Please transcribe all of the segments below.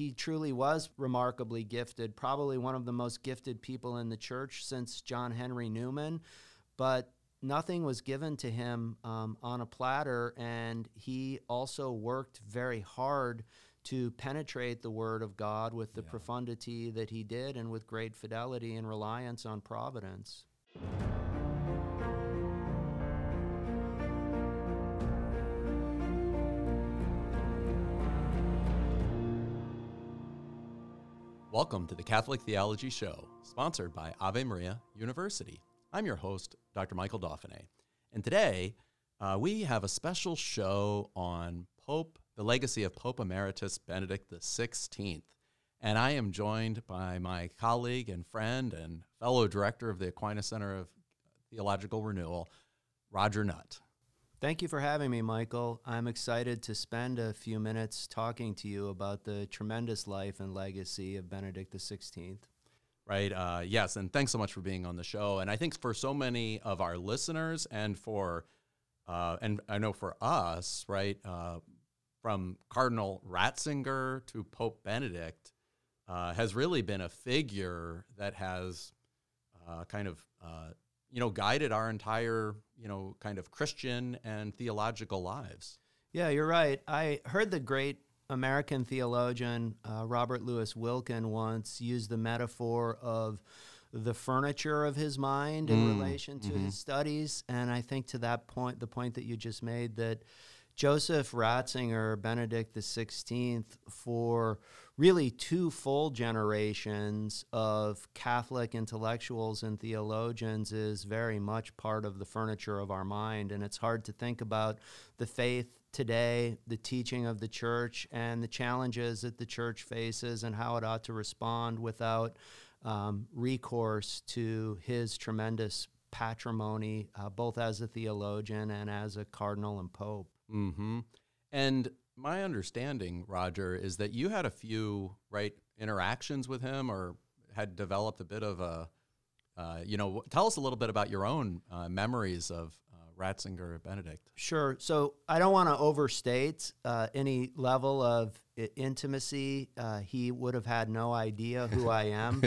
He truly was remarkably gifted, probably one of the most gifted people in the church since John Henry Newman, but nothing was given to him on a platter, and he also worked very hard to penetrate the Word of God with the profundity that he did and with great fidelity and reliance on providence. Welcome to the Catholic Theology Show, sponsored by Ave Maria University. I'm your host, Dr. Michael Dauphinais, and today we have a special show on the legacy of Pope Emeritus Benedict XVI, and I am joined by my colleague and friend and fellow director of the Aquinas Center of Theological Renewal, Roger Nutt. Thank you for having me, Michael. I'm excited to spend a few minutes talking to you about the tremendous life and legacy of Benedict XVI. Right, yes, and thanks so much for being on the show. And I think for so many of our listeners and and I know for us, right, from Cardinal Ratzinger to Pope Benedict has really been a figure that has guided our entire, Christian and theological lives. Yeah, you're right. I heard the great American theologian Robert Louis Wilkin once used the metaphor of the furniture of his mind in relation to his studies. And I think to that point, the point that you just made, that Joseph Ratzinger, Benedict XVI, for really two full generations of Catholic intellectuals and theologians is very much part of the furniture of our mind. And it's hard to think about the faith today, the teaching of the church, and the challenges that the church faces and how it ought to respond without recourse to his tremendous patrimony, both as a theologian and as a cardinal and pope. Mm-hmm. And my understanding, Roger, is that you had a few interactions with him, or had developed a bit of a, tell us a little bit about your own memories of Ratzinger and Benedict. Sure. So I don't want to overstate any level of intimacy. He would have had no idea who I am.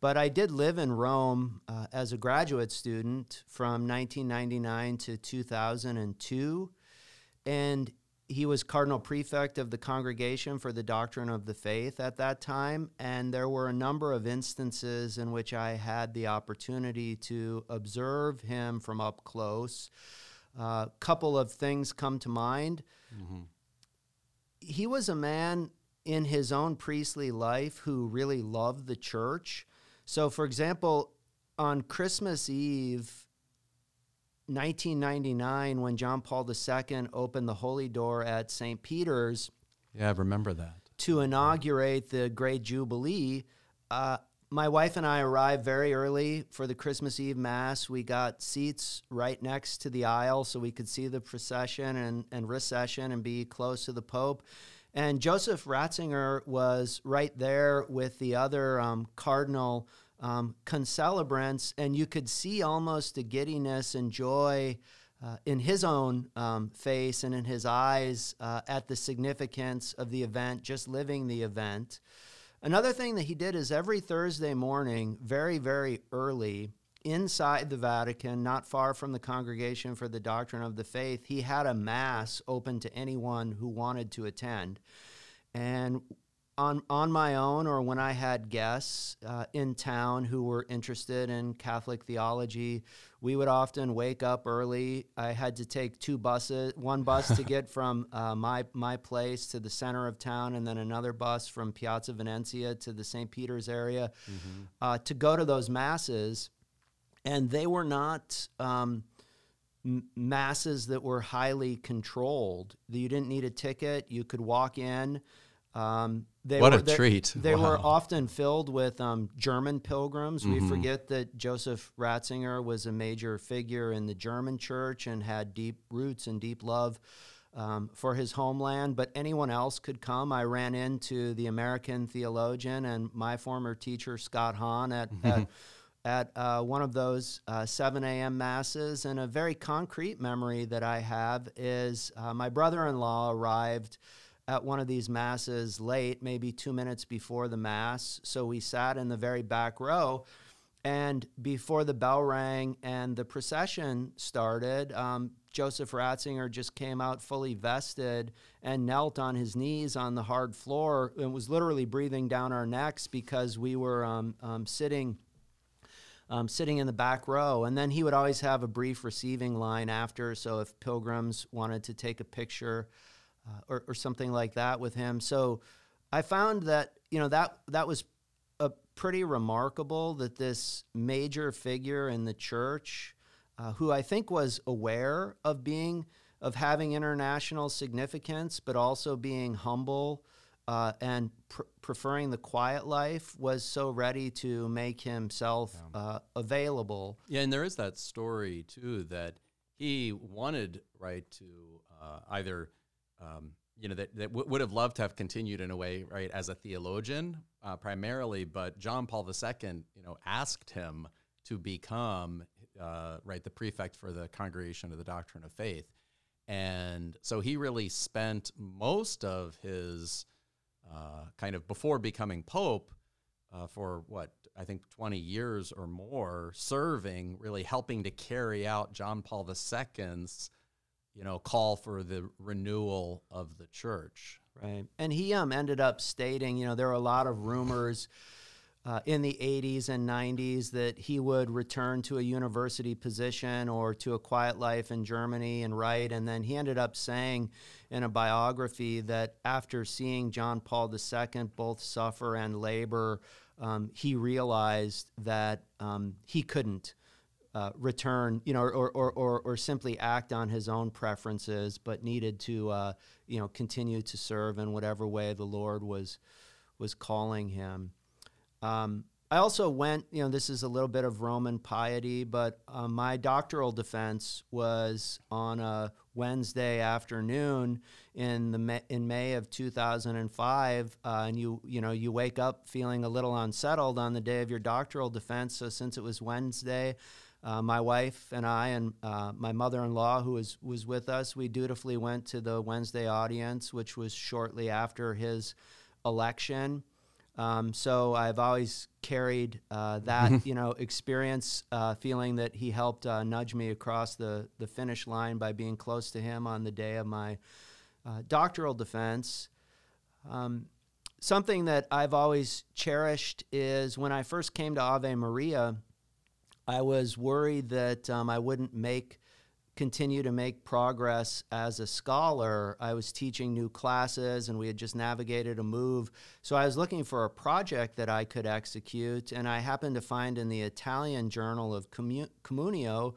But I did live in Rome as a graduate student from 1999 to 2002. And he was Cardinal Prefect of the Congregation for the Doctrine of the Faith at that time, and there were a number of instances in which I had the opportunity to observe him from up close. A couple of things come to mind. Mm-hmm. He was a man in his own priestly life who really loved the church. So, for example, on Christmas Eve, 1999, when John Paul II opened the Holy Door at St. Peter's, I remember that, to inaugurate the Great Jubilee, my wife and I arrived very early for the Christmas Eve Mass. We got seats right next to the aisle so we could see the procession and recession and be close to the Pope. And Joseph Ratzinger was right there with the other cardinal concelebrants, and you could see almost a giddiness and joy in his own face and in his eyes at the significance of the event, just living the event. Another thing that he did is every Thursday morning, very, very early, inside the Vatican, not far from the Congregation for the Doctrine of the Faith, he had a Mass open to anyone who wanted to attend. And on my own, or when I had guests in town who were interested in Catholic theology, we would often wake up early. I had to take two buses, one bus to get from my place to the center of town, and then another bus from Piazza Venezia to the St. Peter's area, to go to those masses. And they were not masses that were highly controlled. You didn't need a ticket. You could walk in. What a treat. They were often filled with German pilgrims. Mm-hmm. We forget that Joseph Ratzinger was a major figure in the German church and had deep roots and deep love for his homeland, but anyone else could come. I ran into the American theologian and my former teacher, Scott Hahn, at one of those 7 a.m. masses. And a very concrete memory that I have is my brother-in-law arrived at one of these masses late, maybe 2 minutes before the mass. So we sat in the very back row, and before the bell rang and the procession started, Joseph Ratzinger just came out fully vested and knelt on his knees on the hard floor and was literally breathing down our necks because we were sitting in the back row. And then he would always have a brief receiving line after, so if pilgrims wanted to take a picture or something like that with him. So I found that, you know, that was pretty remarkable that this major figure in the church, who I think was aware of having international significance, but also being humble and preferring the quiet life, was so ready to make himself available. Yeah, and there is that story too that he wanted, right, to either, would have loved to have continued in a way, right, as a theologian primarily, but John Paul II, asked him to become the prefect for the Congregation of the Doctrine of Faith. And so he really spent most of his before becoming Pope for 20 years or more serving, really helping to carry out John Paul II's, call for the renewal of the church. Right. And he ended up stating, there were a lot of rumors in the 80s and 90s that he would return to a university position or to a quiet life in Germany and write. And then he ended up saying in a biography that after seeing John Paul II both suffer and labor, he realized that he couldn't return, or simply act on his own preferences, but needed to, continue to serve in whatever way the Lord was calling him. I also went, this is a little bit of Roman piety, but my doctoral defense was on a Wednesday afternoon in May of 2005, and you wake up feeling a little unsettled on the day of your doctoral defense. So since it was Wednesday, my wife and I and my mother-in-law, who was with us, we dutifully went to the Wednesday audience, which was shortly after his election. So I've always carried that, experience, feeling that he helped nudge me across the finish line by being close to him on the day of my doctoral defense. Something that I've always cherished is when I first came to Ave Maria, I was worried that I wouldn't continue to make progress as a scholar. I was teaching new classes and we had just navigated a move. So I was looking for a project that I could execute, and I happened to find in the Italian journal of Communio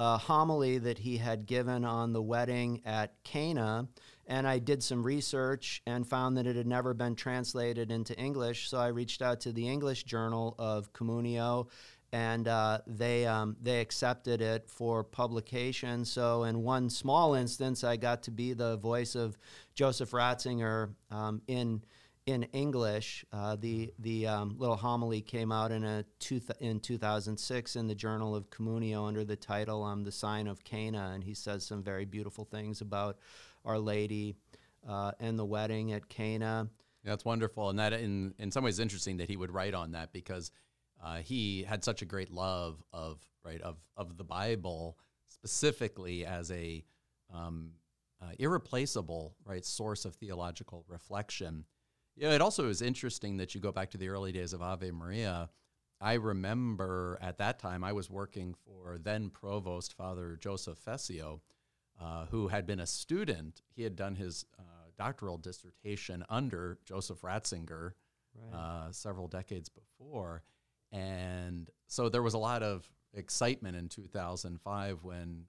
a homily that he had given on the wedding at Cana, and I did some research and found that it had never been translated into English. So I reached out to the English journal of Communio, and they accepted it for publication. So in one small instance, I got to be the voice of Joseph Ratzinger in English. The little homily came out in 2006 in the Journal of Communio under the title "The Sign of Cana," and he says some very beautiful things about Our Lady and the wedding at Cana. Yeah, that's wonderful, and that in some ways interesting that he would write on that, because he had such a great love of the Bible, specifically as a irreplaceable source of theological reflection. It also is interesting that you go back to the early days of Ave Maria. I remember at that time I was working for then Provost Father Joseph Fessio, who had been a student. He had done his doctoral dissertation under Joseph Ratzinger several decades before. And so there was a lot of excitement in 2005 when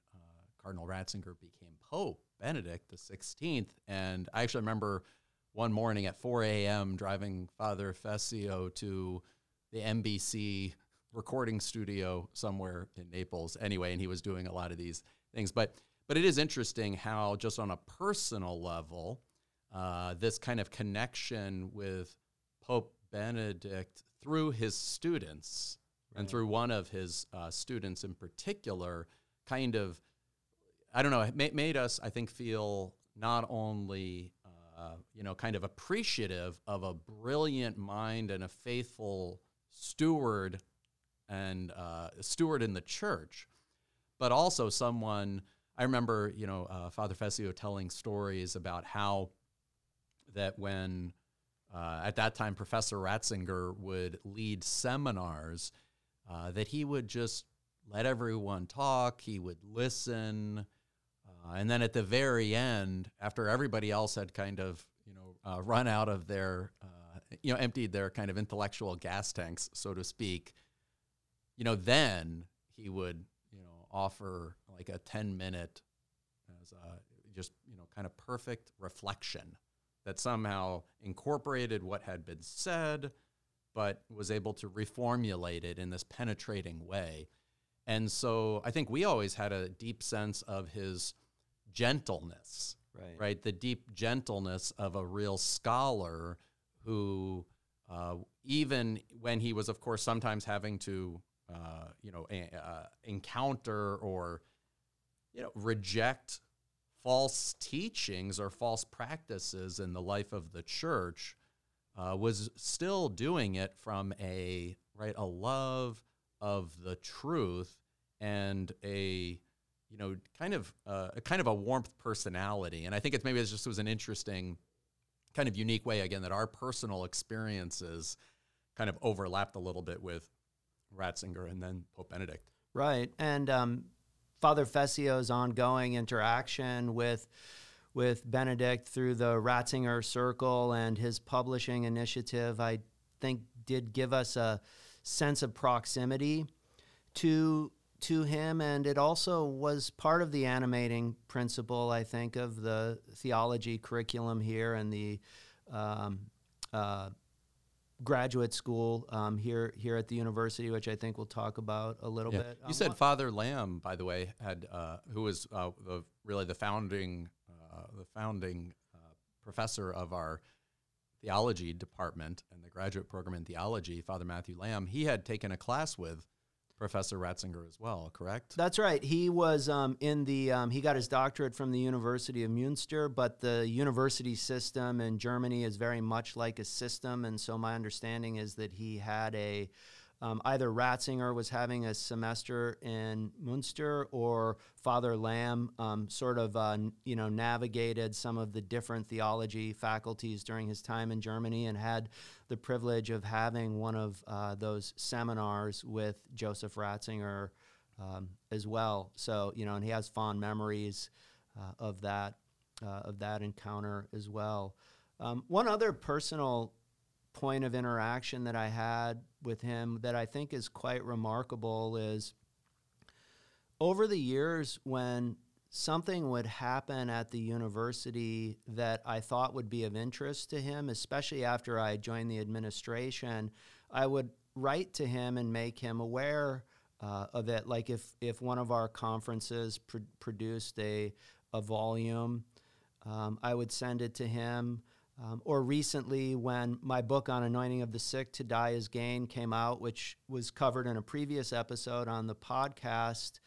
Cardinal Ratzinger became Pope Benedict XVI. And I actually remember one morning at 4 a.m. driving Father Fessio to the NBC recording studio somewhere in Naples anyway, and he was doing a lot of these things. But it is interesting how just on a personal level, this kind of connection with Pope Benedict through his students, right, and through one of his students in particular, made us, I think, feel not only kind of appreciative of a brilliant mind and a faithful steward and steward in the church, but also someone. I remember, Father Fessio telling stories about how that when, at that time, Professor Ratzinger would lead seminars, that he would just let everyone talk, he would listen, and then at the very end, after everybody else had kind of, run out of their, emptied their kind of intellectual gas tanks, so to speak, then he would offer like a 10-minute as a, just, kind of perfect reflection that somehow incorporated what had been said, but was able to reformulate it in this penetrating way. And so I think we always had a deep sense of his gentleness, right? The deep gentleness of a real scholar who, even when he was, of course, sometimes having to encounter or, reject false teachings or false practices in the life of the church, was still doing it from a love of the truth and a warmth personality. And I think it was an interesting kind of unique way, again, that our personal experiences kind of overlapped a little bit with Ratzinger and then Pope Benedict. Right. And Father Fessio's ongoing interaction with Benedict through the Ratzinger Circle and his publishing initiative, I think, did give us a sense of proximity to him. And it also was part of the animating principle, I think, of the theology curriculum here and the graduate school here at the university, which I think we'll talk about a little bit. You said Father Lamb, by the way, had who was the founding professor of our theology department and the graduate program in theology, Father Matthew Lamb. He had taken a class with Professor Ratzinger as well, correct? That's right. He was he got his doctorate from the University of Münster, but the university system in Germany is very much like a system, and so my understanding is that he had either Ratzinger was having a semester in Münster or Father Lamb navigated some of the different theology faculties during his time in Germany and had the privilege of having one of those seminars with Joseph Ratzinger as well. So, and he has fond memories of that encounter as well. One other personal point of interaction that I had with him that I think is quite remarkable is over the years when something would happen at the university that I thought would be of interest to him, especially after I joined the administration, I would write to him and make him aware of it. Like if one of our conferences produced a volume, I would send it to him. Or recently when my book on anointing of the sick to die is gain came out, which was covered in a previous episode on the podcast,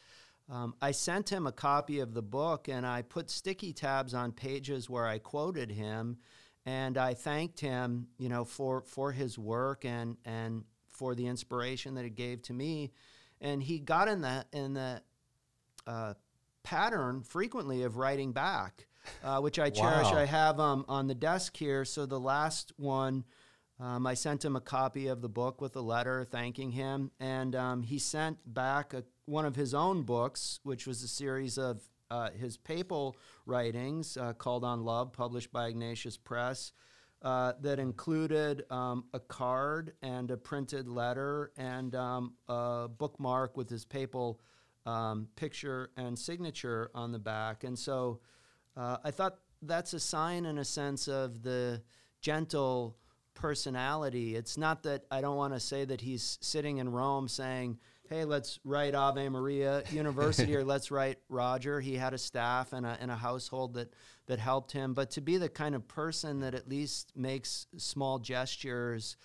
I sent him a copy of the book and I put sticky tabs on pages where I quoted him and I thanked him, for his work and for the inspiration that it gave to me. And he got in the pattern frequently of writing back. Which I cherish. Wow. I have on the desk here. So the last one, I sent him a copy of the book with a letter thanking him, and he sent back one of his own books, which was a series of his papal writings called On Love, published by Ignatius Press, that included a card and a printed letter and a bookmark with his papal picture and signature on the back. And so I thought that's a sign, in a sense, of the gentle personality. It's not that I don't want to say that he's sitting in Rome saying, hey, let's write Ave Maria University or let's write Roger. He had a staff and a household that helped him. But to be the kind of person that at least makes small gestures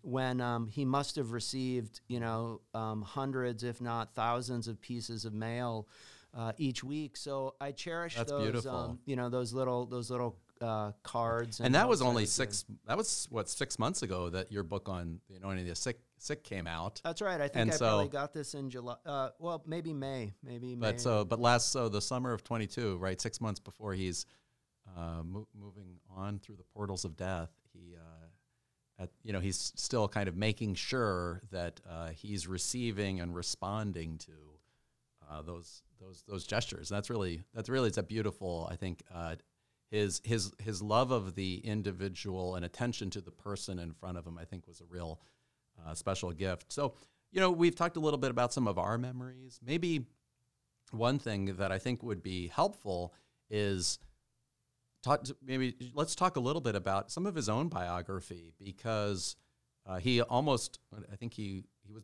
when he must have received, hundreds, if not thousands of pieces of mail each week. So I cherish those little cards. And that was only that was 6 months ago that your book on the anointing of the sick came out. That's right. I think I probably got this in July. Well, maybe May. But the summer of 22, right? 6 months before he's moving on through the portals of death, he, he's still kind of making sure that he's receiving and responding to those gestures. And that's really it's a beautiful. I think his love of the individual and attention to the person in front of him, I think, was a real special gift. So, we've talked a little bit about some of our memories. Maybe one thing that I think would be helpful is let's talk a little bit about some of his own biography, because he was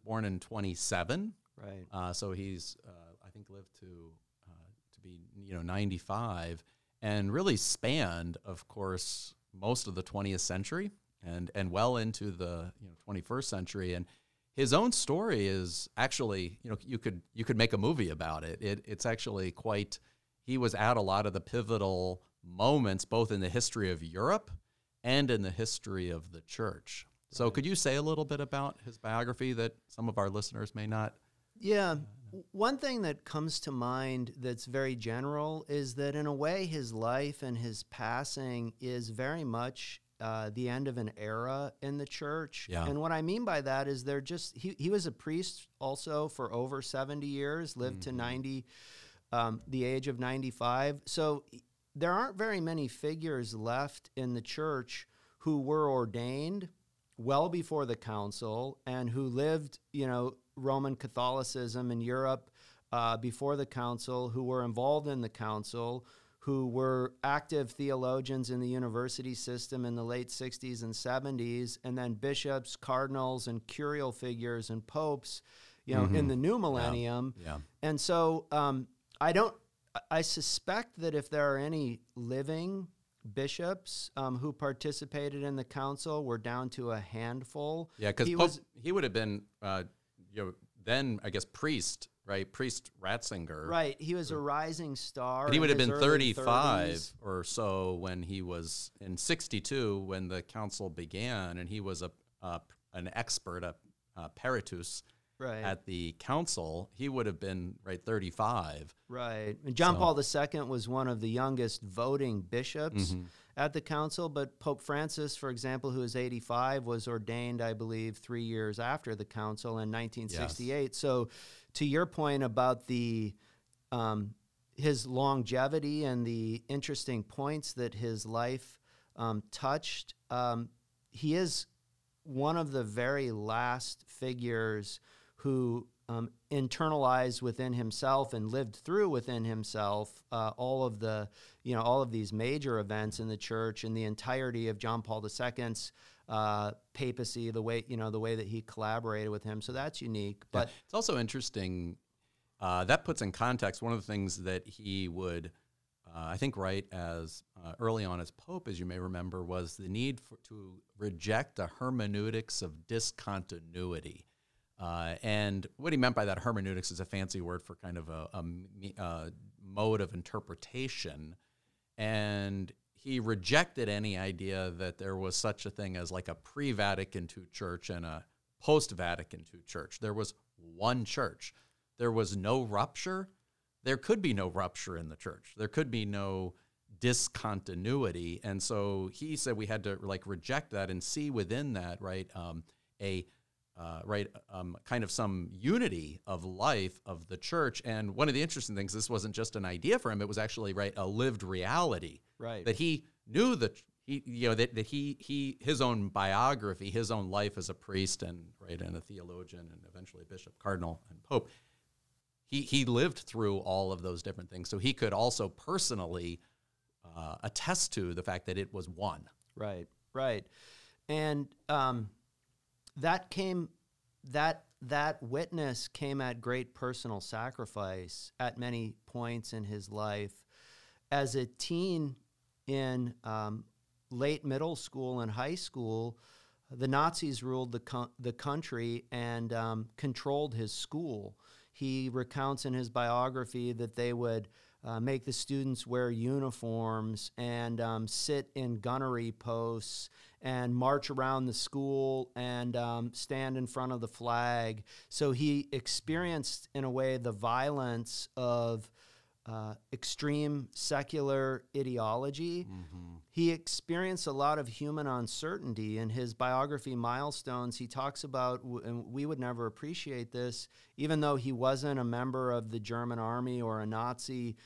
born in 27. Right. So he's, I think, lived to be, 95, and really spanned, of course, most of the 20th century. And well into the 21st century, and his own story is actually you could make a movie about it. It's actually quite. He was at a lot of the pivotal moments, both in the history of Europe and in the history of the church. Right. So, could you say a little bit about his biography that some of our listeners may not? Yeah, one thing that comes to mind that's very general is that in a way, his life and his passing is very much the end of an era in the church. Yeah. And what I mean by that is he was a priest also for over 70 years, lived to the age of 95. So there aren't very many figures left in the church who were ordained well before the council and who lived, Roman Catholicism in Europe before the council, who were involved in the council, who were active theologians in the university system in the late 60s and 70s, and then bishops, cardinals, and curial figures and popes, in the new millennium. Yeah. And so I suspect that if there are any living bishops who participated in the council, we're down to a handful. Yeah, because he would have been, then I guess priest. Right, Priest Ratzinger. Right, he was a rising star. But he would have been 35 30s. Or so when he was in 62 when the council began, and he was an expert, a peritus, right, at the council. He would have been 35. Right, and John Paul II was one of the youngest voting bishops at the council. But Pope Francis, for example, who is 85, was ordained, I believe, 3 years after the council in 1968. Yes. So, to your point about the his longevity and the interesting points that his life touched, he is one of the very last figures who internalized within himself and lived through within himself all of these major events in the church and the entirety of John Paul II's papacy, the way that he collaborated with him. So that's unique. But yeah. It's also interesting. That puts in context one of the things that he would, I think, write as early on as Pope, as you may remember, was the need to reject the hermeneutics of discontinuity. And what he meant by that, hermeneutics, is a fancy word for kind of a mode of interpretation. And he rejected any idea that there was such a thing as like a pre-Vatican II church and a post-Vatican II church. There was one church. There was no rupture. There could be no rupture in the church. There could be no discontinuity. And so he said we had to reject that and see within that, right, kind of some unity of life of the church. And one of the interesting things, this wasn't just an idea for him, it was actually, right, a lived reality. Right. That he knew that his own biography, his own life as a priest and and a theologian and eventually a bishop, cardinal, and pope. He lived through all of those different things, so he could also personally attest to the fact that it was one. Right, right, and that witness came at great personal sacrifice at many points in his life. As a teen in late middle school and high school, the Nazis ruled the country and controlled his school. He recounts in his biography that they would make the students wear uniforms and sit in gunnery posts and march around the school and stand in front of the flag. So he experienced, in a way, the violence of extreme secular ideology. Mm-hmm. He experienced a lot of human uncertainty. In his biography, Milestones, he talks about, and we would never appreciate this, even though he wasn't a member of the German army or a Nazi,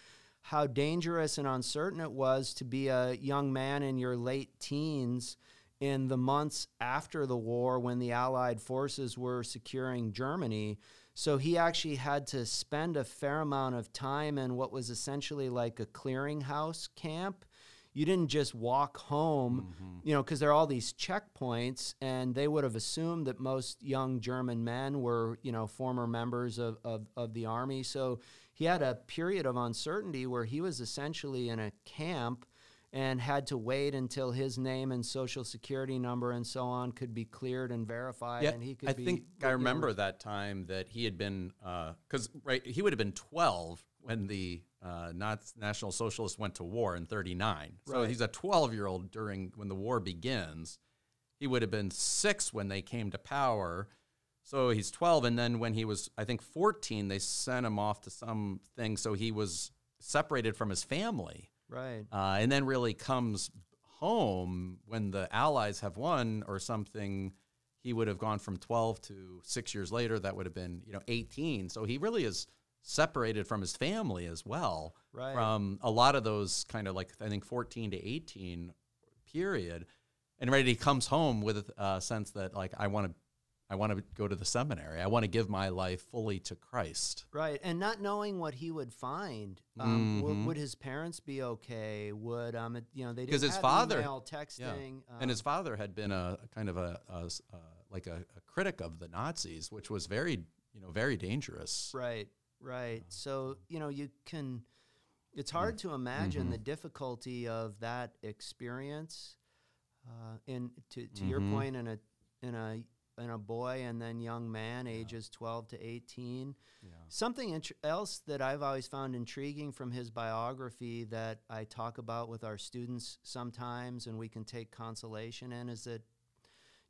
how dangerous and uncertain it was to be a young man in your late teens in the months after the war when the Allied forces were securing Germany. So he actually had to spend a fair amount of time in what was essentially like a clearinghouse camp. You didn't just walk home, mm-hmm. you know, because there are all these checkpoints, and they would have assumed that most young German men were, you know, former members of the army. So he had a period of uncertainty where he was essentially in a camp and had to wait until his name and social security number and so on could be cleared and verified. Yeah, and he could I be, think I remember that time that he had been, because right, he would have been 12 when the National Socialists went to war in 1939. Right. So he's a 12-year-old when the war begins. He would have been 6 when they came to power. So he's 12, and then when he was, I think, 14, they sent him off to something, so he was separated from his family. Right. And then really comes home when the Allies have won or something. He would have gone from 12 to 6 years later. That would have been, 18. So he really is separated from his family as well. Right. From a lot of those kind of like, I think, 14 to 18 period. And right, he comes home with a sense that, like, I want to go to the seminary. I want to give my life fully to Christ. Right, and not knowing what he would find. Would his parents be okay? Would they didn't have email, texting, and his father had been a critic of the Nazis, which was very dangerous. Right. So it's hard to imagine the difficulty of that experience. And to your point, in a boy and then young man, ages 12 to 18. Yeah. Something else that I've always found intriguing from his biography that I talk about with our students sometimes and we can take consolation in is that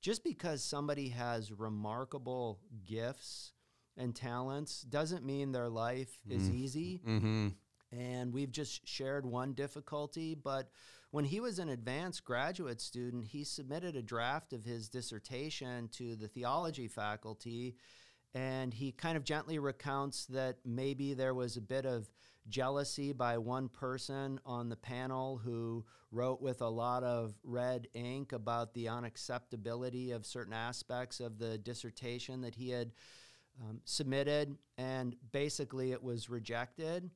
just because somebody has remarkable gifts and talents doesn't mean their life is easy. Mm-hmm. And we've just shared one difficulty, but when he was an advanced graduate student, he submitted a draft of his dissertation to the theology faculty, and he kind of gently recounts that maybe there was a bit of jealousy by one person on the panel who wrote with a lot of red ink about the unacceptability of certain aspects of the dissertation that he had submitted, and basically it was rejected.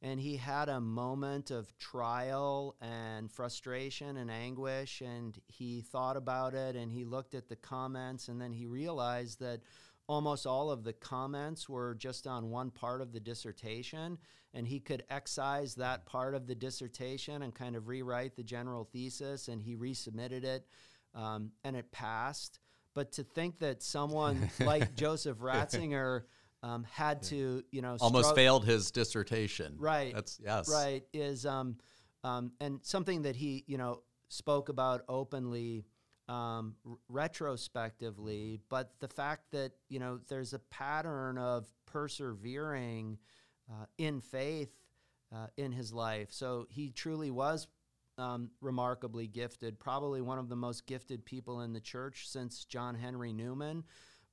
And he had a moment of trial and frustration and anguish, and he thought about it, and he looked at the comments, and then he realized that almost all of the comments were just on one part of the dissertation, and he could excise that part of the dissertation and kind of rewrite the general thesis, and he resubmitted it, and it passed. But to think that someone like Joseph Ratzinger had to, almost failed his dissertation. Right. Right. Is, and something that he, spoke about openly, retrospectively, but the fact that, there's a pattern of persevering, in faith, in his life. So he truly was, remarkably gifted, probably one of the most gifted people in the church since John Henry Newman,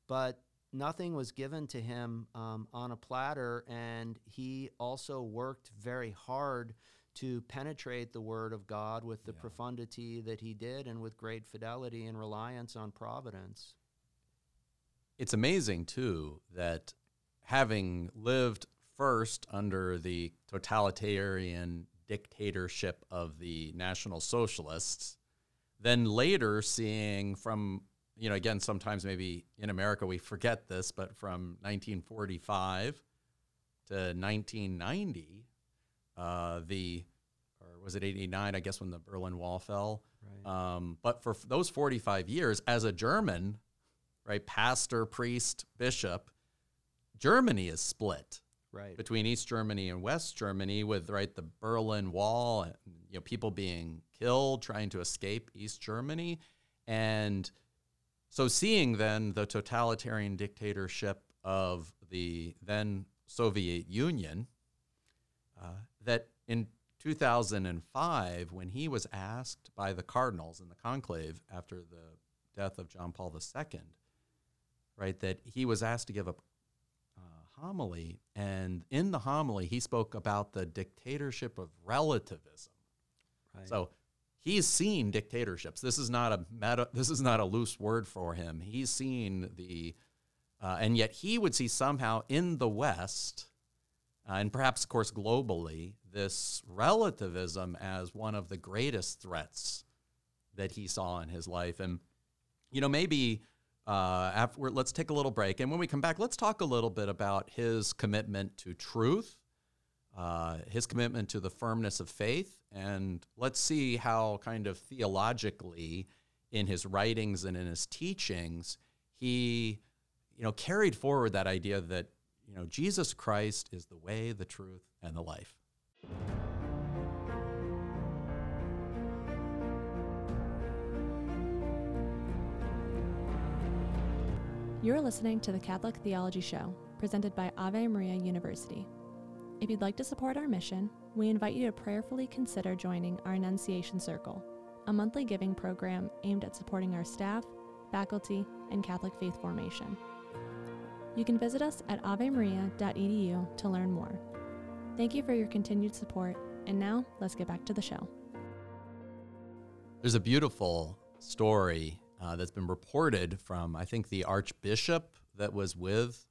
but nothing was given to him on a platter, and he also worked very hard to penetrate the Word of God with the profundity that he did and with great fidelity and reliance on providence. It's amazing, too, that having lived first under the totalitarian dictatorship of the National Socialists, then later seeing from again, sometimes maybe in America we forget this, but from 1945 to 1990, or was it 89, I guess, when the Berlin Wall fell? Right. But for those 45 years, as a German, right, pastor, priest, bishop, Germany is split. right, between East Germany and West Germany, with the Berlin Wall, and, people being killed trying to escape East Germany. And so seeing then the totalitarian dictatorship of the then Soviet Union, that in 2005, when he was asked by the cardinals in the conclave after the death of John Paul II, that he was asked to give a homily, and in the homily he spoke about the dictatorship of relativism. Right. So he's seen dictatorships. This is not a meta. This is not a loose word for him. He's seen the, and yet he would see somehow in the West, and perhaps of course globally, this relativism as one of the greatest threats that he saw in his life. And maybe. Let's take a little break, and when we come back, let's talk a little bit about his commitment to truth, his commitment to the firmness of faith, and let's see how kind of theologically in his writings and in his teachings he carried forward that idea that Jesus Christ is the way, the truth, and the life. You're listening to the Catholic Theology Show, presented by Ave Maria University. If you'd like to support our mission, we invite you to prayerfully consider joining our Annunciation Circle, a monthly giving program aimed at supporting our staff, faculty, and Catholic faith formation. You can visit us at avemaria.edu to learn more. Thank you for your continued support, and now let's get back to the show. There's a beautiful story that's been reported from, I think, the Archbishop that was with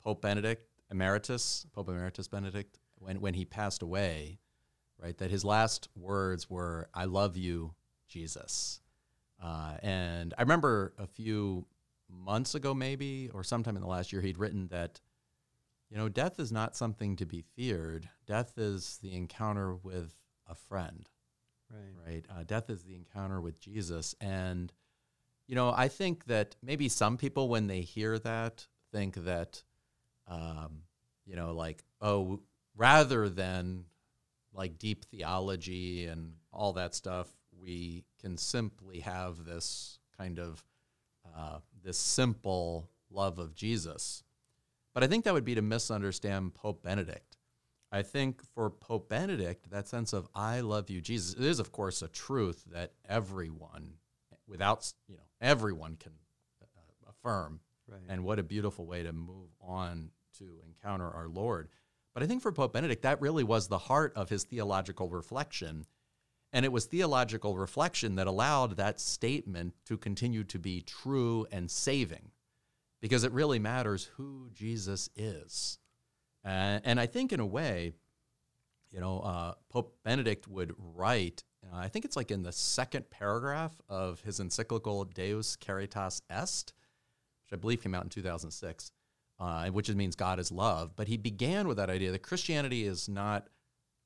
Pope Emeritus Benedict, when he passed away, that his last words were, "I love you, Jesus." And I remember a few months ago, maybe, or sometime in the last year, he'd written that, death is not something to be feared. Death is the encounter with a friend, right? Death is the encounter with Jesus. And I think that maybe some people, when they hear that, think that, rather than deep theology and all that stuff, we can simply have this kind of this simple love of Jesus. But I think that would be to misunderstand Pope Benedict. I think for Pope Benedict, that sense of "I love you, Jesus," it is, of course, a truth that everyone, without, everyone can affirm. Right. And what a beautiful way to move on to encounter our Lord. But I think for Pope Benedict, that really was the heart of his theological reflection. And it was theological reflection that allowed that statement to continue to be true and saving, because it really matters who Jesus is. And I think in a way, Pope Benedict would write, I think it's in the second paragraph of his encyclical Deus Caritas Est, which I believe came out in 2006, which means God is love. But he began with that idea that Christianity is not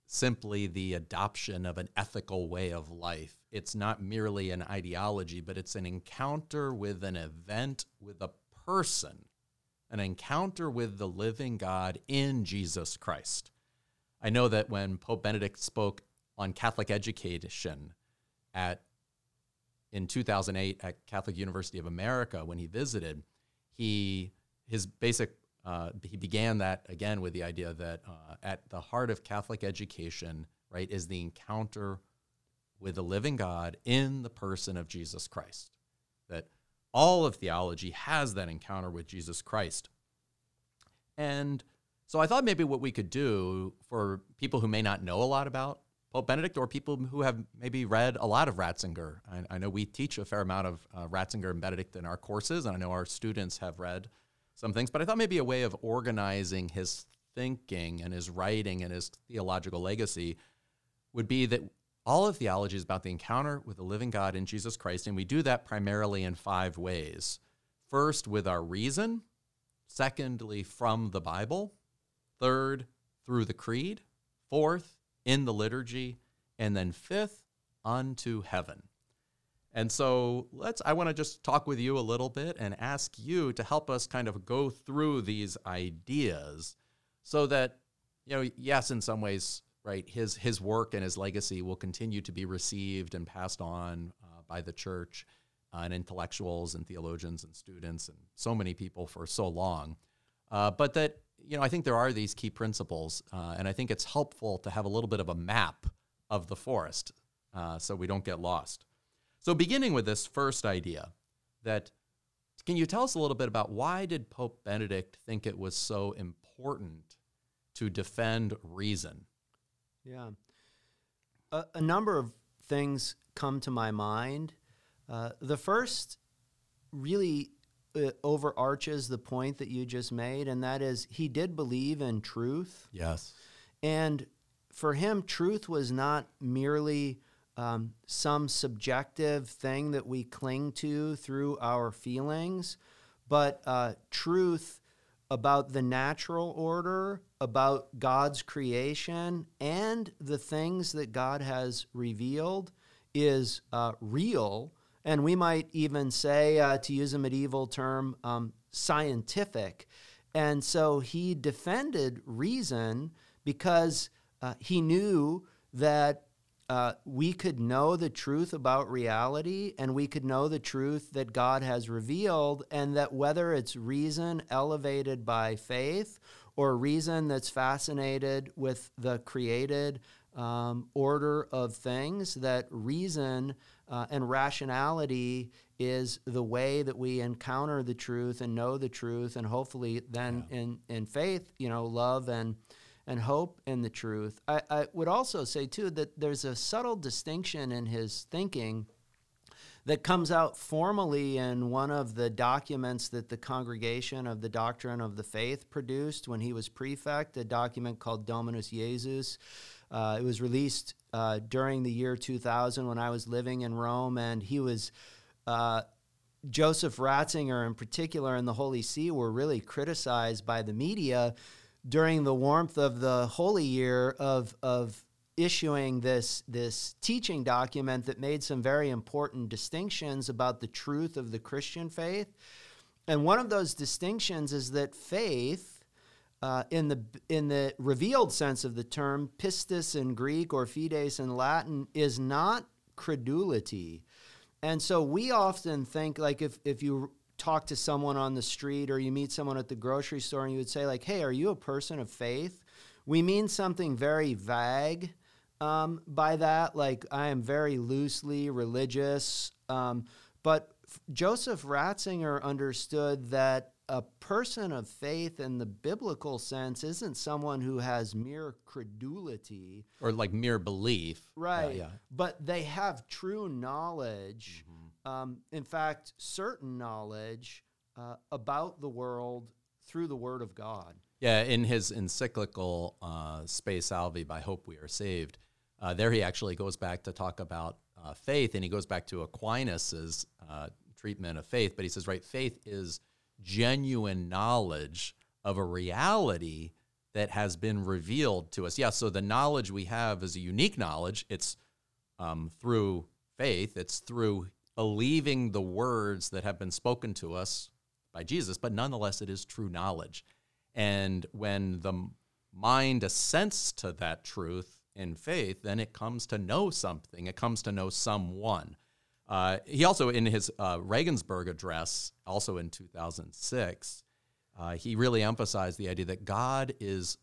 simply the adoption of an ethical way of life. It's not merely an ideology, but it's an encounter with an event, with a person, an encounter with the living God in Jesus Christ. I know that when Pope Benedict spoke on Catholic education in 2008 at Catholic University of America, when he visited, he began that again with the idea that at the heart of Catholic education, is the encounter with the living God in the person of Jesus Christ. That all of theology has that encounter with Jesus Christ. And so I thought maybe what we could do for people who may not know a lot about Pope Benedict, or people who have maybe read a lot of Ratzinger. I know we teach a fair amount of Ratzinger and Benedict in our courses, and I know our students have read some things, but I thought maybe a way of organizing his thinking and his writing and his theological legacy would be that all of theology is about the encounter with the living God in Jesus Christ, and we do that primarily in five ways. First, with our reason. Secondly, from the Bible. Third, through the creed. Fourth, in the liturgy, and then fifth, unto heaven. And so I want to just talk with you a little bit and ask you to help us kind of go through these ideas so that, yes, in some ways, right, his work and his legacy will continue to be received and passed on by the church and intellectuals and theologians and students and so many people for so long. But that, I think there are these key principles, and I think it's helpful to have a little bit of a map of the forest so we don't get lost. So beginning with this first idea, that can you tell us a little bit about why did Pope Benedict think it was so important to defend reason? Yeah. A number of things come to my mind. The first really overarches the point that you just made, and that is he did believe in truth. Yes. And for him, truth was not merely some subjective thing that we cling to through our feelings, but truth about the natural order, about God's creation, and the things that God has revealed is real. And we might even say, to use a medieval term, scientific. And so he defended reason because he knew that we could know the truth about reality, and we could know the truth that God has revealed, and that whether it's reason elevated by faith or reason that's fascinated with the created order of things, that reason and rationality is the way that we encounter the truth and know the truth, and hopefully then in faith, love and hope in the truth. I would also say, too, that there's a subtle distinction in his thinking that comes out formally in one of the documents that the Congregation of the Doctrine of the Faith produced when he was prefect, a document called Dominus Jesus. It was released during the year 2000 when I was living in Rome, and he was Joseph Ratzinger in particular and the Holy See were really criticized by the media during the warmth of the Holy Year of issuing this teaching document that made some very important distinctions about the truth of the Christian faith. And one of those distinctions is that faith, in the revealed sense of the term, pistis in Greek or fides in Latin, is not credulity. And so we often think, like, if you talk to someone on the street or you meet someone at the grocery store and you would say, like, hey, are you a person of faith? We mean something very vague by that, like, I am very loosely religious. But Joseph Ratzinger understood that a person of faith in the biblical sense isn't someone who has mere credulity. Or like mere belief. Right. Yeah. But they have true knowledge, in fact, certain knowledge about the world through the Word of God. Yeah, in his encyclical Spe Salvi, by Hope We Are Saved, there he actually goes back to talk about faith, and he goes back to Aquinas' treatment of faith. But he says, right, faith is genuine knowledge of a reality that has been revealed to us. Yeah, so the knowledge we have is a unique knowledge. It's through faith. It's through believing the words that have been spoken to us by Jesus, but nonetheless it is true knowledge. And when the mind assents to that truth in faith, then it comes to know something. It comes to know someone. He also, in his Regensburg Address, also in 2006, he really emphasized the idea that God is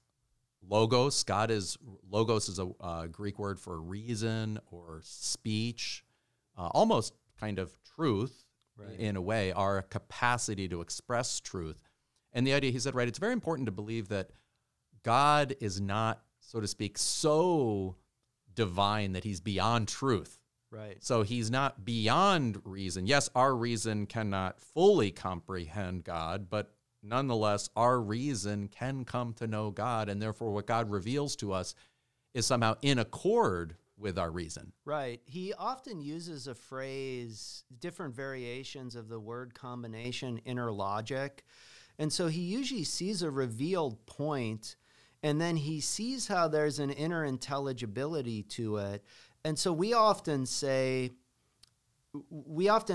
logos. Logos is a Greek word for reason or speech, almost kind of truth, right, in a way, our capacity to express truth. And the idea, he said, right, it's very important to believe that God is not, so to speak, so divine that he's beyond truth. Right. So he's not beyond reason. Yes, our reason cannot fully comprehend God, but nonetheless, our reason can come to know God, and therefore what God reveals to us is somehow in accord with our reason. Right. He often uses a phrase, different variations of the word combination, inner logic. And so he usually sees a revealed point, and then he sees how there's an inner intelligibility to it. And so we often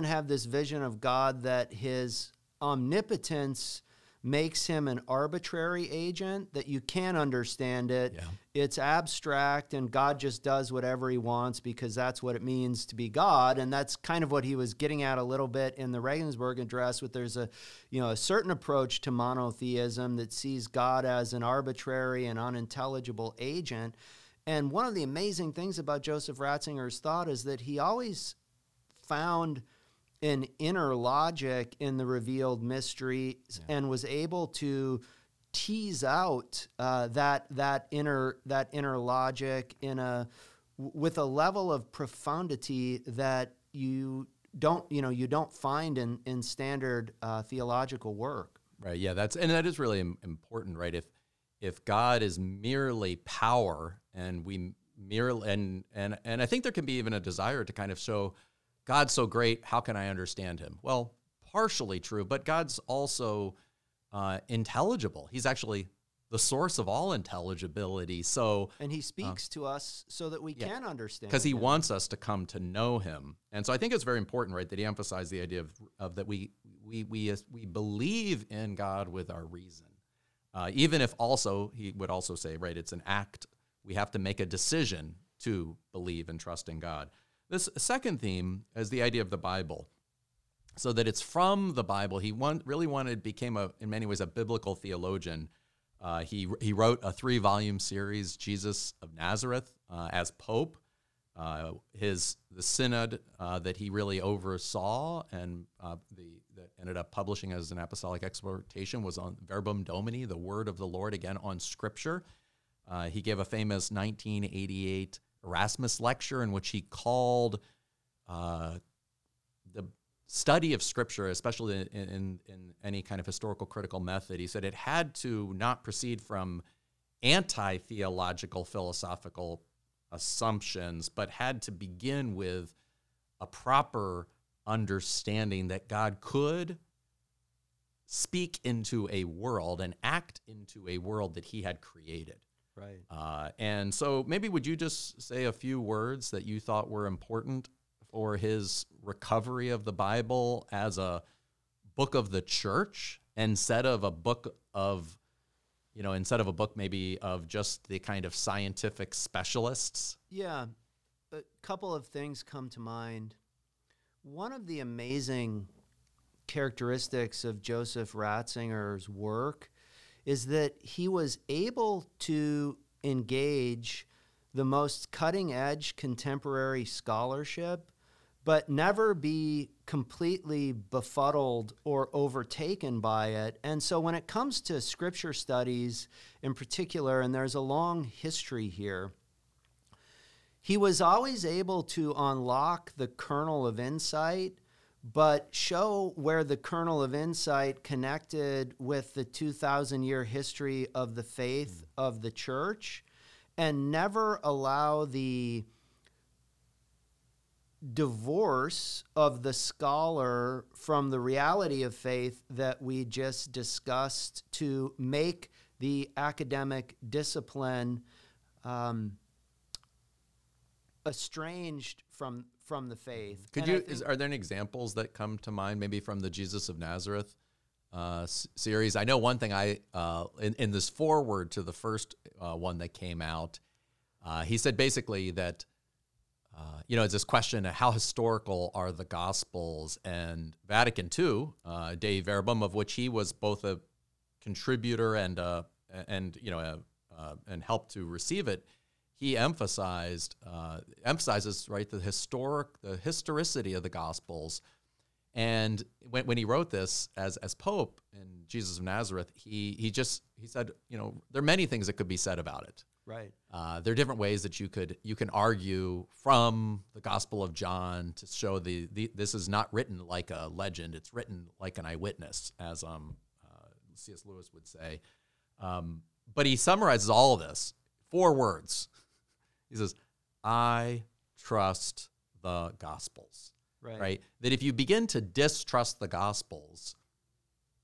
have this vision of God that his omnipotence makes him an arbitrary agent, that you can't understand it. Yeah. It's abstract, and God just does whatever he wants because that's what it means to be God. And that's kind of what he was getting at a little bit in the Regensburg Address, with there's a certain approach to monotheism that sees God as an arbitrary and unintelligible agent. And one of the amazing things about Joseph Ratzinger's thought is that he always found an inner logic in the revealed mysteries, yeah, and was able to tease out that inner logic with a level of profundity that you don't find in standard theological work. Right. Yeah. That is really important. Right. If God is merely power, and we merely and I think there can be even a desire to kind of show, God's so great, how can I understand him? Well, partially true, but God's also intelligible. He's actually the source of all intelligibility. And he speaks to us so that we can understand. Because he wants us to come to know him. And so I think it's very important, right, that he emphasized the idea of that we believe in God with our reason. Even if also, he would also say, right, it's an act. We have to make a decision to believe and trust in God. This second theme is the idea of the Bible, so that it's from the Bible. He became in many ways, a biblical theologian. He wrote a 3-volume series, Jesus of Nazareth, as Pope. The synod that he really oversaw and that ended up publishing as an apostolic exhortation was on Verbum Domini, the word of the Lord, again on Scripture. He gave a famous 1988 Erasmus lecture in which he called the study of Scripture, especially in any kind of historical critical method, he said it had to not proceed from anti-theological philosophical assumptions, but had to begin with a proper understanding that God could speak into a world and act into a world that he had created. Right. And so maybe would you just say a few words that you thought were important for his recovery of the Bible as a book of the church instead of a book maybe of just the kind of scientific specialists? Yeah, a couple of things come to mind. One of the amazing characteristics of Joseph Ratzinger's work is that he was able to engage the most cutting-edge contemporary scholarship, but never be completely befuddled or overtaken by it. And so when it comes to Scripture studies in particular, and there's a long history here, he was always able to unlock the kernel of insight, but show where the kernel of insight connected with the 2,000-year history of the faith of the church, and never allow the divorce of the scholar from the reality of faith that we just discussed to make the academic discipline estranged from the faith. Are there any examples that come to mind, maybe from the Jesus of Nazareth series? I know one thing in this foreword to the first one that came out, he said basically that, it's this question of how historical are the Gospels, and Vatican II, De Verbum, of which he was both a contributor and helped to receive it. He emphasizes right the historicity of the Gospels, and when he wrote this as Pope in Jesus of Nazareth, he said there are many things that could be said about it. Right. There are different ways that you can argue from the Gospel of John to show this is not written like a legend; it's written like an eyewitness, as C.S. Lewis would say. But he summarizes all of this 4 words. He says, I trust the Gospels, right? That if you begin to distrust the Gospels,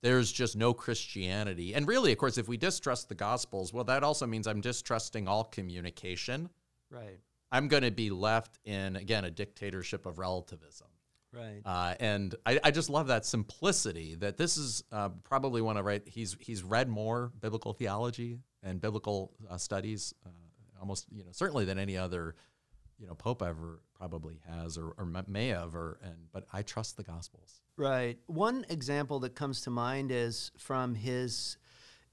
there's just no Christianity. And really, of course, if we distrust the Gospels, well, that also means I'm distrusting all communication. Right. I'm going to be left in, again, a dictatorship of relativism. Right. And I just love that simplicity, that this is probably one of, he's read more biblical theology and biblical studies almost, certainly than any other, Pope ever probably has or may have, but I trust the Gospels. Right. One example that comes to mind is from his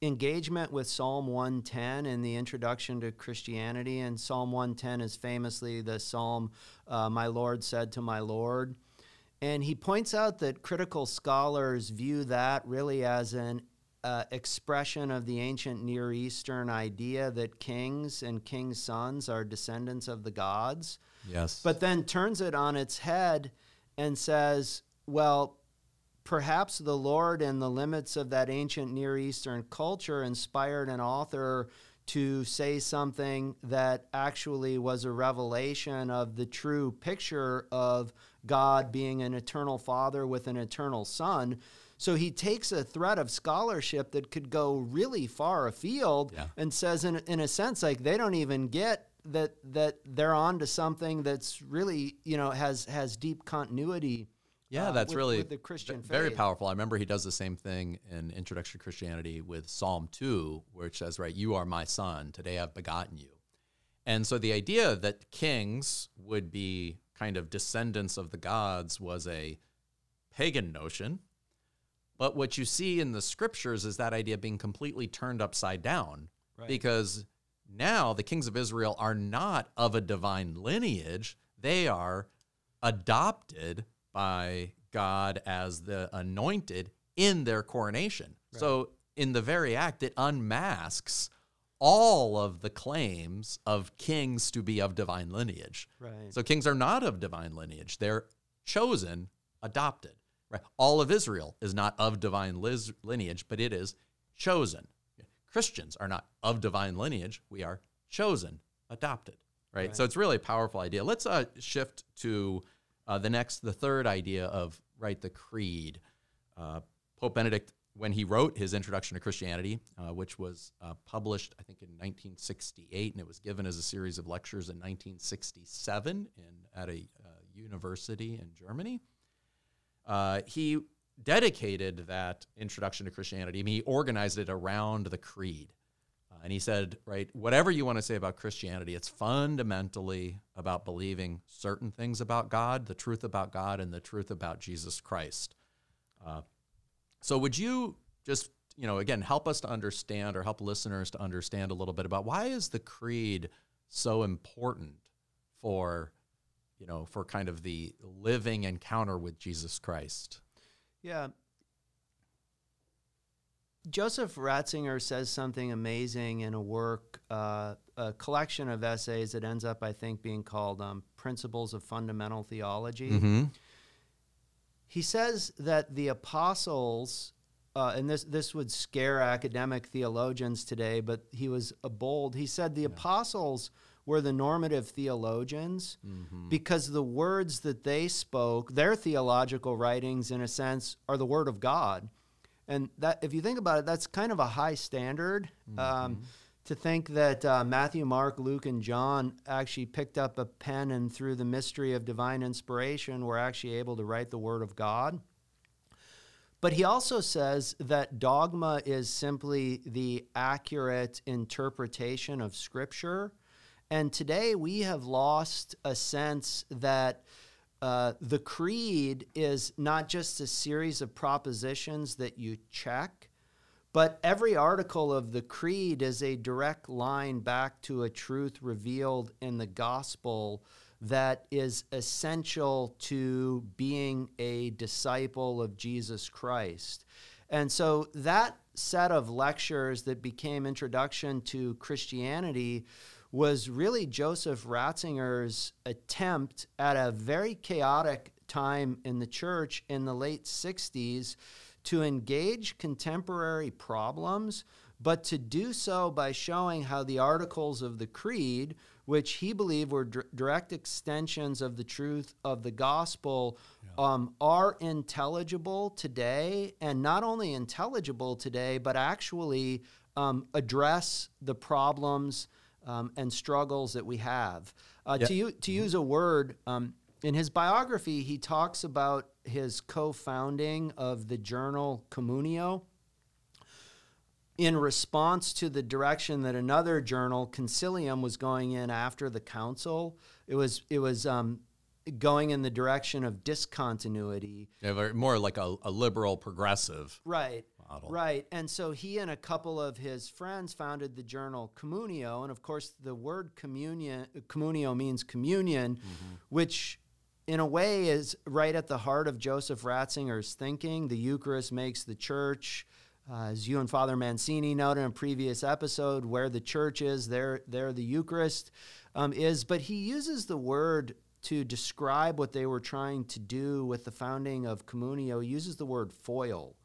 engagement with Psalm 110 in the Introduction to Christianity, and Psalm 110 is famously the psalm, "My Lord said to my Lord," and he points out that critical scholars view that really as an expression of the ancient Near Eastern idea that kings and kings' sons are descendants of the gods. Yes. But then turns it on its head and says, well, perhaps the Lord and the limits of that ancient Near Eastern culture inspired an author to say something that actually was a revelation of the true picture of God being an eternal father with an eternal son. So he takes a thread of scholarship that could go really far afield, yeah, and says, in a sense, like they don't even get that they're onto something that's really, has deep continuity. Yeah, that's really with the Christian faith. Very powerful. I remember he does the same thing in Introduction to Christianity with Psalm 2, which says, "You are my son. Today I've begotten you." And so the idea that kings would be kind of descendants of the gods was a pagan notion. But what you see in the scriptures is that idea being completely turned upside down, right, because now the kings of Israel are not of a divine lineage. They are adopted by God as the anointed in their coronation. Right. So in the very act, it unmasks all of the claims of kings to be of divine lineage. Right. So kings are not of divine lineage. They're chosen, adopted. Right. All of Israel is not of divine lineage, but it is chosen. Christians are not of divine lineage. We are chosen, adopted. Right? So it's really a powerful idea. Let's shift to the third idea of, the creed. Pope Benedict, when he wrote his Introduction to Christianity, which was published, I think, in 1968, and it was given as a series of lectures in 1967 at a university in Germany, he dedicated that Introduction to Christianity. I mean, he organized it around the creed. And he said, whatever you want to say about Christianity, it's fundamentally about believing certain things about God, the truth about God, and the truth about Jesus Christ. So would you just, again, help us to understand or help listeners to understand a little bit about why is the creed so important for kind of the living encounter with Jesus Christ? Yeah. Joseph Ratzinger says something amazing in a work, a collection of essays that ends up, I think, being called Principles of Fundamental Theology. Mm-hmm. He says that the apostles, and this would scare academic theologians today, but he was bold. He said the apostles were the normative theologians, mm-hmm, because the words that they spoke, their theological writings, in a sense, are the word of God. And that, if you think about it, that's kind of a high standard, mm-hmm, to think that Matthew, Mark, Luke, and John actually picked up a pen and through the mystery of divine inspiration were actually able to write the word of God. But he also says that dogma is simply the accurate interpretation of Scripture. And today we have lost a sense that the creed is not just a series of propositions that you check, but every article of the creed is a direct line back to a truth revealed in the gospel that is essential to being a disciple of Jesus Christ. And so that set of lectures that became Introduction to Christianity was really Joseph Ratzinger's attempt at a very chaotic time in the church in the late 60s to engage contemporary problems, but to do so by showing how the articles of the creed, which he believed were direct extensions of the truth of the gospel, are intelligible today, and not only intelligible today, but actually address the problems and struggles that we have. To use a word, In his biography, he talks about his co-founding of the journal Communio in response to the direction that another journal, Concilium, was going in after the council. It was going in the direction of discontinuity. Yeah, more like a liberal progressive. Right. Model. Right. And so he and a couple of his friends founded the journal Communio. And of course, the word Communio means communion, mm-hmm. which in a way is right at the heart of Joseph Ratzinger's thinking. The Eucharist makes the church. As you and Father Mancini noted in a previous episode, where the church is, there the Eucharist is. But he uses the word to describe what they were trying to do with the founding of Communio. He uses the word foil.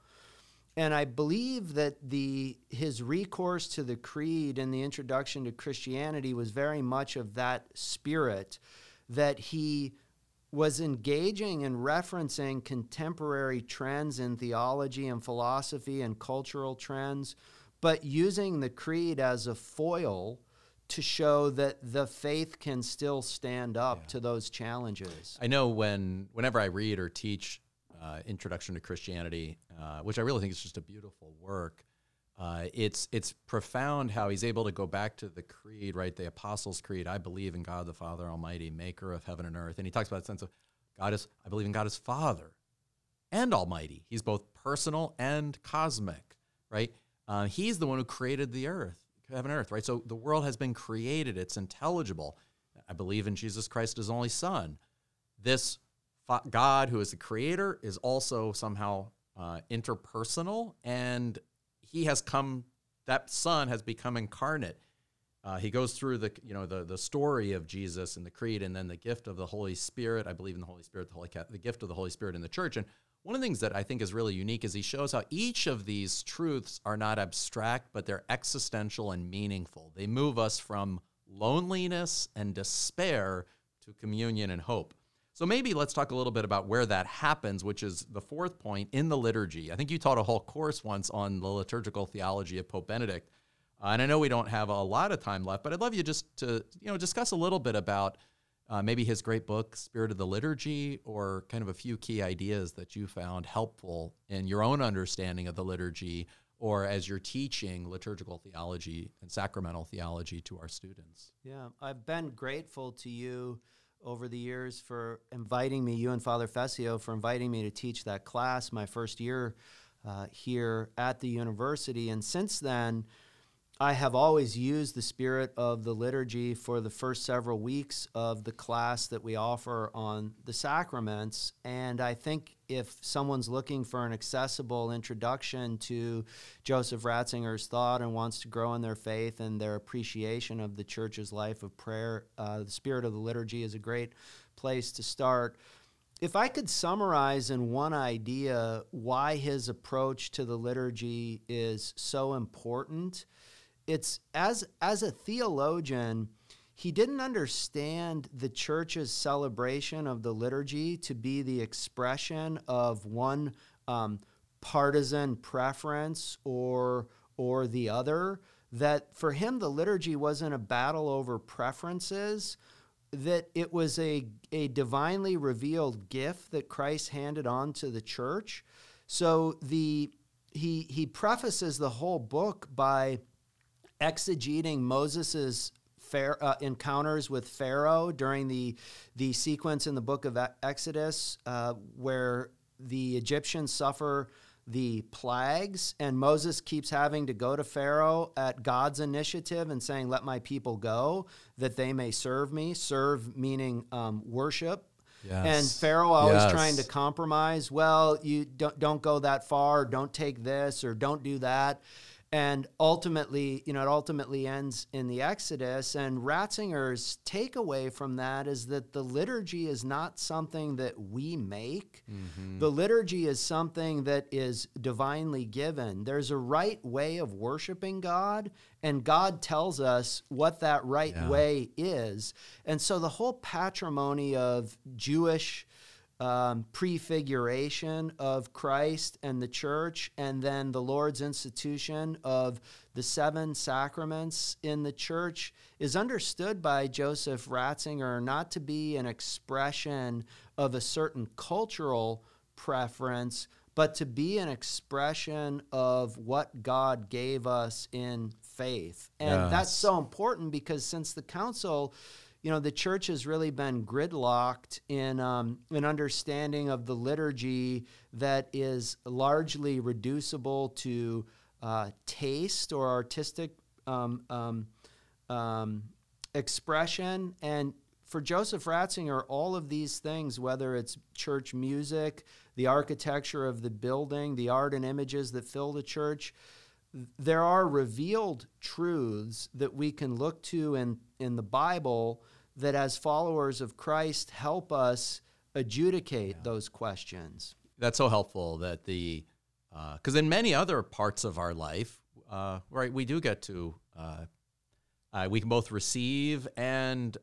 And I believe that his recourse to the creed in the Introduction to Christianity was very much of that spirit, that he was engaging and referencing contemporary trends in theology and philosophy and cultural trends, but using the creed as a foil to show that the faith can still stand up to those challenges. I know whenever I read or teach Introduction to Christianity, which I really think is just a beautiful work. It's profound how he's able to go back to the creed, right? The Apostles' Creed. I believe in God the Father Almighty, maker of heaven and earth. And he talks about the sense of I believe in God as Father and Almighty. He's both personal and cosmic, right? He's the one who created the earth, heaven and earth, right? So the world has been created. It's intelligible. I believe in Jesus Christ, his only Son. This God, who is the creator, is also somehow interpersonal, and he has come, that Son has become incarnate. He goes through the story of Jesus and the creed, and then the gift of the Holy Spirit. I believe in the Holy Spirit, the gift of the Holy Spirit in the church. And one of the things that I think is really unique is he shows how each of these truths are not abstract, but they're existential and meaningful. They move us from loneliness and despair to communion and hope. So maybe let's talk a little bit about where that happens, which is the fourth point in the liturgy. I think you taught a whole course once on the liturgical theology of Pope Benedict, and I know we don't have a lot of time left, but I'd love you just to discuss a little bit about maybe his great book, Spirit of the Liturgy, or kind of a few key ideas that you found helpful in your own understanding of the liturgy, or as you're teaching liturgical theology and sacramental theology to our students. Yeah, I've been grateful to you over the years for inviting me, you and Father Fessio, for inviting me to teach that class my first year here at the university. And since then, I have always used the Spirit of the Liturgy for the first several weeks of the class that we offer on the sacraments. And I think if someone's looking for an accessible introduction to Joseph Ratzinger's thought and wants to grow in their faith and their appreciation of the Church's life of prayer, the Spirit of the Liturgy is a great place to start. If I could summarize in one idea why his approach to the liturgy is so important, it's as a theologian, he didn't understand the Church's celebration of the liturgy to be the expression of one partisan preference or the other. That for him, the liturgy wasn't a battle over preferences, that it was a divinely revealed gift that Christ handed on to the Church. So he prefaces the whole book by exegeting Moses's encounters with Pharaoh during the sequence in the book of Exodus where the Egyptians suffer the plagues, and Moses keeps having to go to Pharaoh at God's initiative and saying, "Let my people go, that they may serve me." Serve meaning worship. Yes. And Pharaoh always trying to compromise. Well, you don't go that far, don't take this, or don't do that. And ultimately, it ultimately ends in the Exodus. And Ratzinger's takeaway from that is that the liturgy is not something that we make. Mm-hmm. The liturgy is something that is divinely given. There's a right way of worshiping God, and God tells us what that right way is. And so the whole patrimony of Jewish prefiguration of Christ and the church, and then the Lord's institution of the seven sacraments in the church, is understood by Joseph Ratzinger not to be an expression of a certain cultural preference, but to be an expression of what God gave us in faith. And yes, that's so important, because since the council, you know, the church has really been gridlocked in an understanding of the liturgy that is largely reducible to taste or artistic expression. And for Joseph Ratzinger, all of these things, whether it's church music, the architecture of the building, the art and images that fill the church, there are revealed truths that we can look to in the Bible that, as followers of Christ, help us adjudicate those questions. That's so helpful, that the, because in many other parts of our life, right, we do get to, we can both receive and,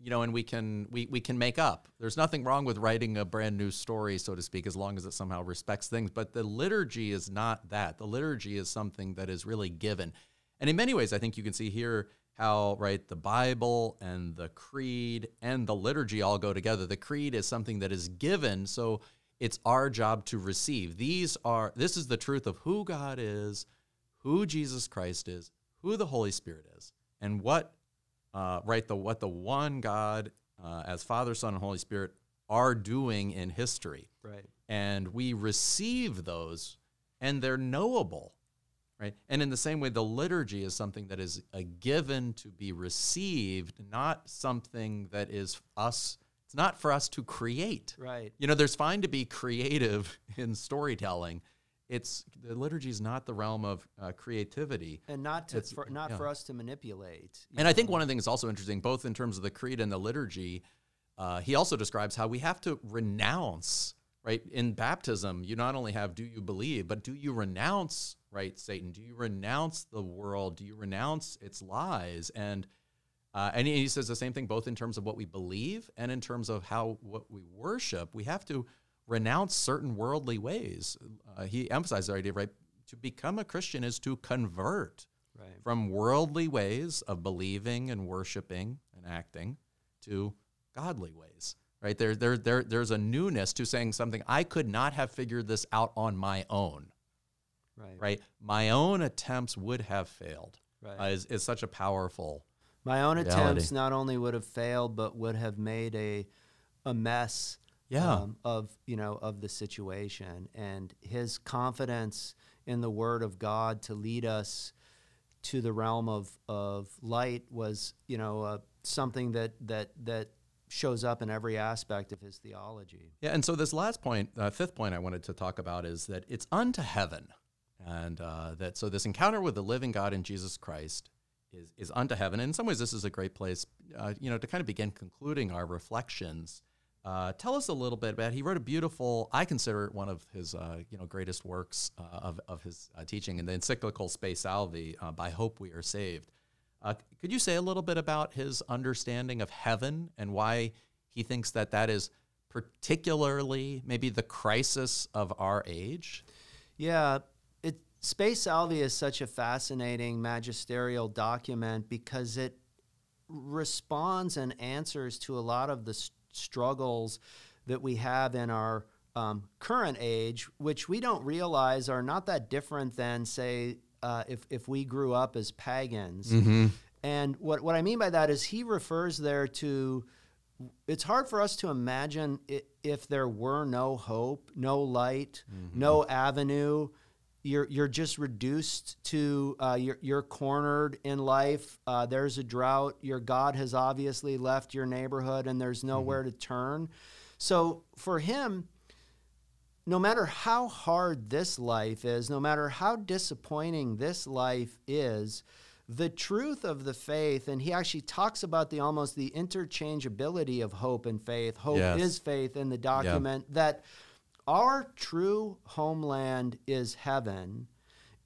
you know, and we can make up. There's nothing wrong with writing a brand new story, so to speak, as long as it somehow respects things. But the liturgy is not that. The liturgy is something that is really given. And in many ways, I think you can see here how, right, the Bible and the creed and the liturgy all go together. The creed is something that is given, so it's our job to receive. This is the truth of who God is, who Jesus Christ is, who the Holy Spirit is, and what the one God, as Father, Son, and Holy Spirit, are doing in history. Right. And we receive those, and they're knowable. Right. And in the same way, the liturgy is something that is a given to be received, not something that is us. It's not for us to create. Right. You know, there's fine to be creative in storytelling. The liturgy is not the realm of creativity, and not for us to manipulate. And I think one of the things also interesting, both in terms of the creed and the liturgy, he also describes how we have to renounce. Right, in baptism, you not only have do you believe, but do you renounce, right, Satan? Do you renounce the world? Do you renounce its lies? And he says the same thing, both in terms of what we believe and in terms of what we worship. We have to renounce certain worldly ways. He emphasized the idea, right, to become a Christian is to convert from worldly ways of believing and worshiping and acting to godly ways. Right, there's a newness to saying something. I could not have figured this out on my own. Right? My own attempts would have failed. Right. Is such a powerful My own reality. Attempts not only would have failed, but would have made a mess of the situation. And his confidence in the Word of God to lead us to the realm of light was, something that shows up in every aspect of his theology. Yeah, and so this last point, fifth point I wanted to talk about is that it's unto heaven. And that so this encounter with the living God in Jesus Christ is unto heaven. And in some ways, this is a great place, to kind of begin concluding our reflections. Tell us a little bit about, he wrote a beautiful, I consider it one of his, greatest works of his teaching, in the encyclical Spe Salvi, By Hope We Are Saved. Could you say a little bit about his understanding of heaven and why he thinks that that is particularly maybe the crisis of our age? Yeah, Spe Salvi is such a fascinating magisterial document because it responds and answers to a lot of the struggles that we have in our current age, which we don't realize are not that different than, say, if we grew up as pagans. Mm-hmm. And what I mean by that is he refers there to, it's hard for us to imagine if there were no hope, no light, mm-hmm. no avenue. You're just reduced to, you're cornered in life. There's a drought. Your God has obviously left your neighborhood and there's nowhere mm-hmm. to turn. So for him, no matter how hard this life is, no matter how disappointing this life is, the truth of the faith, and he actually talks about the interchangeability of hope and faith. Hope is faith in the document, that our true homeland is heaven,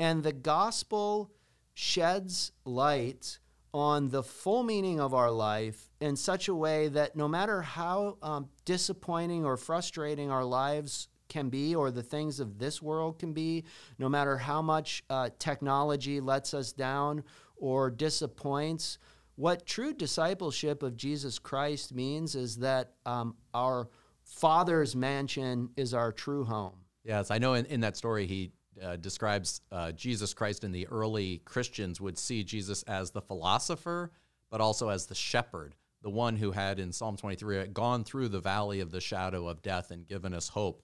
and the gospel sheds light on the full meaning of our life in such a way that no matter how disappointing or frustrating our lives can be, or the things of this world can be, no matter how much technology lets us down or disappoints, what true discipleship of Jesus Christ means is that our Father's mansion is our true home. Yes, I know in that story he describes Jesus Christ, and the early Christians would see Jesus as the philosopher, but also as the shepherd, the one who had, in Psalm 23, gone through the valley of the shadow of death and given us hope.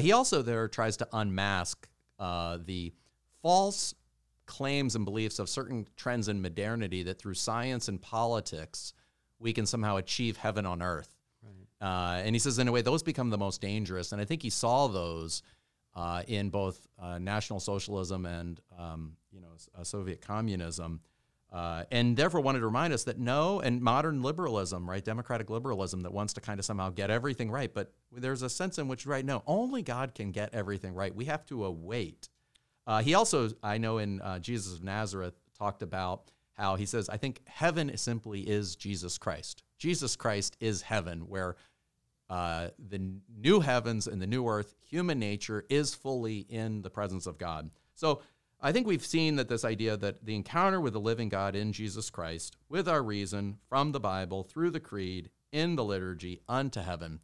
He also there tries to unmask the false claims and beliefs of certain trends in modernity that through science and politics, we can somehow achieve heaven on earth. Right. And he says, in a way, those become the most dangerous. And I think he saw those in both National Socialism and Soviet communism, and therefore wanted to remind us that and modern liberalism, right, democratic liberalism that wants to kind of somehow get everything right, but there's a sense in which, right, no, only God can get everything right. We have to await. He also, I know in Jesus of Nazareth, talked about how he says, I think heaven simply is Jesus Christ. Jesus Christ is heaven, where the new heavens and the new earth, human nature, is fully in the presence of God. So I think we've seen that this idea that the encounter with the living God in Jesus Christ, with our reason, from the Bible, through the creed, in the liturgy, unto heaven,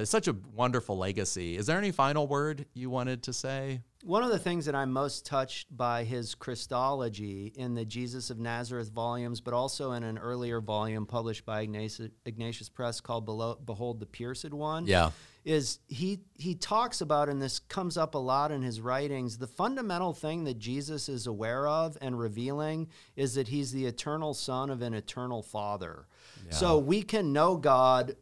is such a wonderful legacy. Is there any final word you wanted to say? One of the things that I'm most touched by his Christology in the Jesus of Nazareth volumes, but also in an earlier volume published by Ignatius Press called Behold the Pierced One, is he talks about, and this comes up a lot in his writings, the fundamental thing that Jesus is aware of and revealing is that he's the eternal Son of an eternal Father. Yeah. So we can know God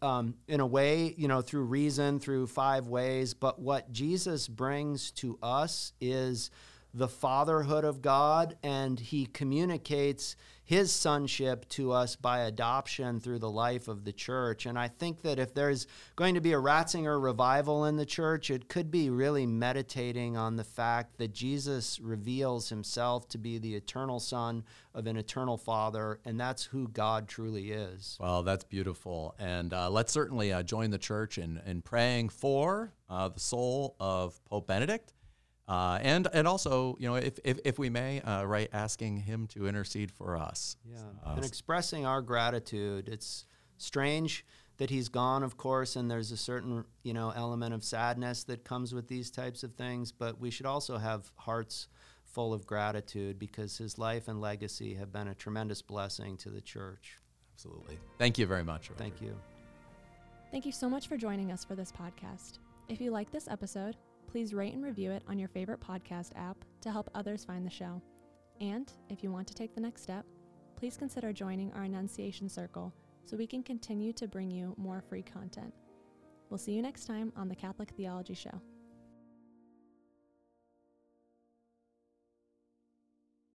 in a way, through reason, through five ways, but what Jesus brings to us is the fatherhood of God, and he communicates his sonship to us by adoption through the life of the church. And I think that if there's going to be a Ratzinger revival in the church, it could be really meditating on the fact that Jesus reveals himself to be the eternal Son of an eternal Father, and that's who God truly is. Well, that's beautiful. And let's certainly join the church in praying for the soul of Pope Benedict. And also, if we may, asking him to intercede for us. Yeah, and expressing our gratitude. It's strange that he's gone, of course, and there's a certain, element of sadness that comes with these types of things, but we should also have hearts full of gratitude because his life and legacy have been a tremendous blessing to the church. Absolutely. Thank you very much, Roger. Thank you. Thank you so much for joining us for this podcast. If you like this episode, please rate and review it on your favorite podcast app to help others find the show. And if you want to take the next step, please consider joining our Annunciation Circle so we can continue to bring you more free content. We'll see you next time on the Catholic Theology Show.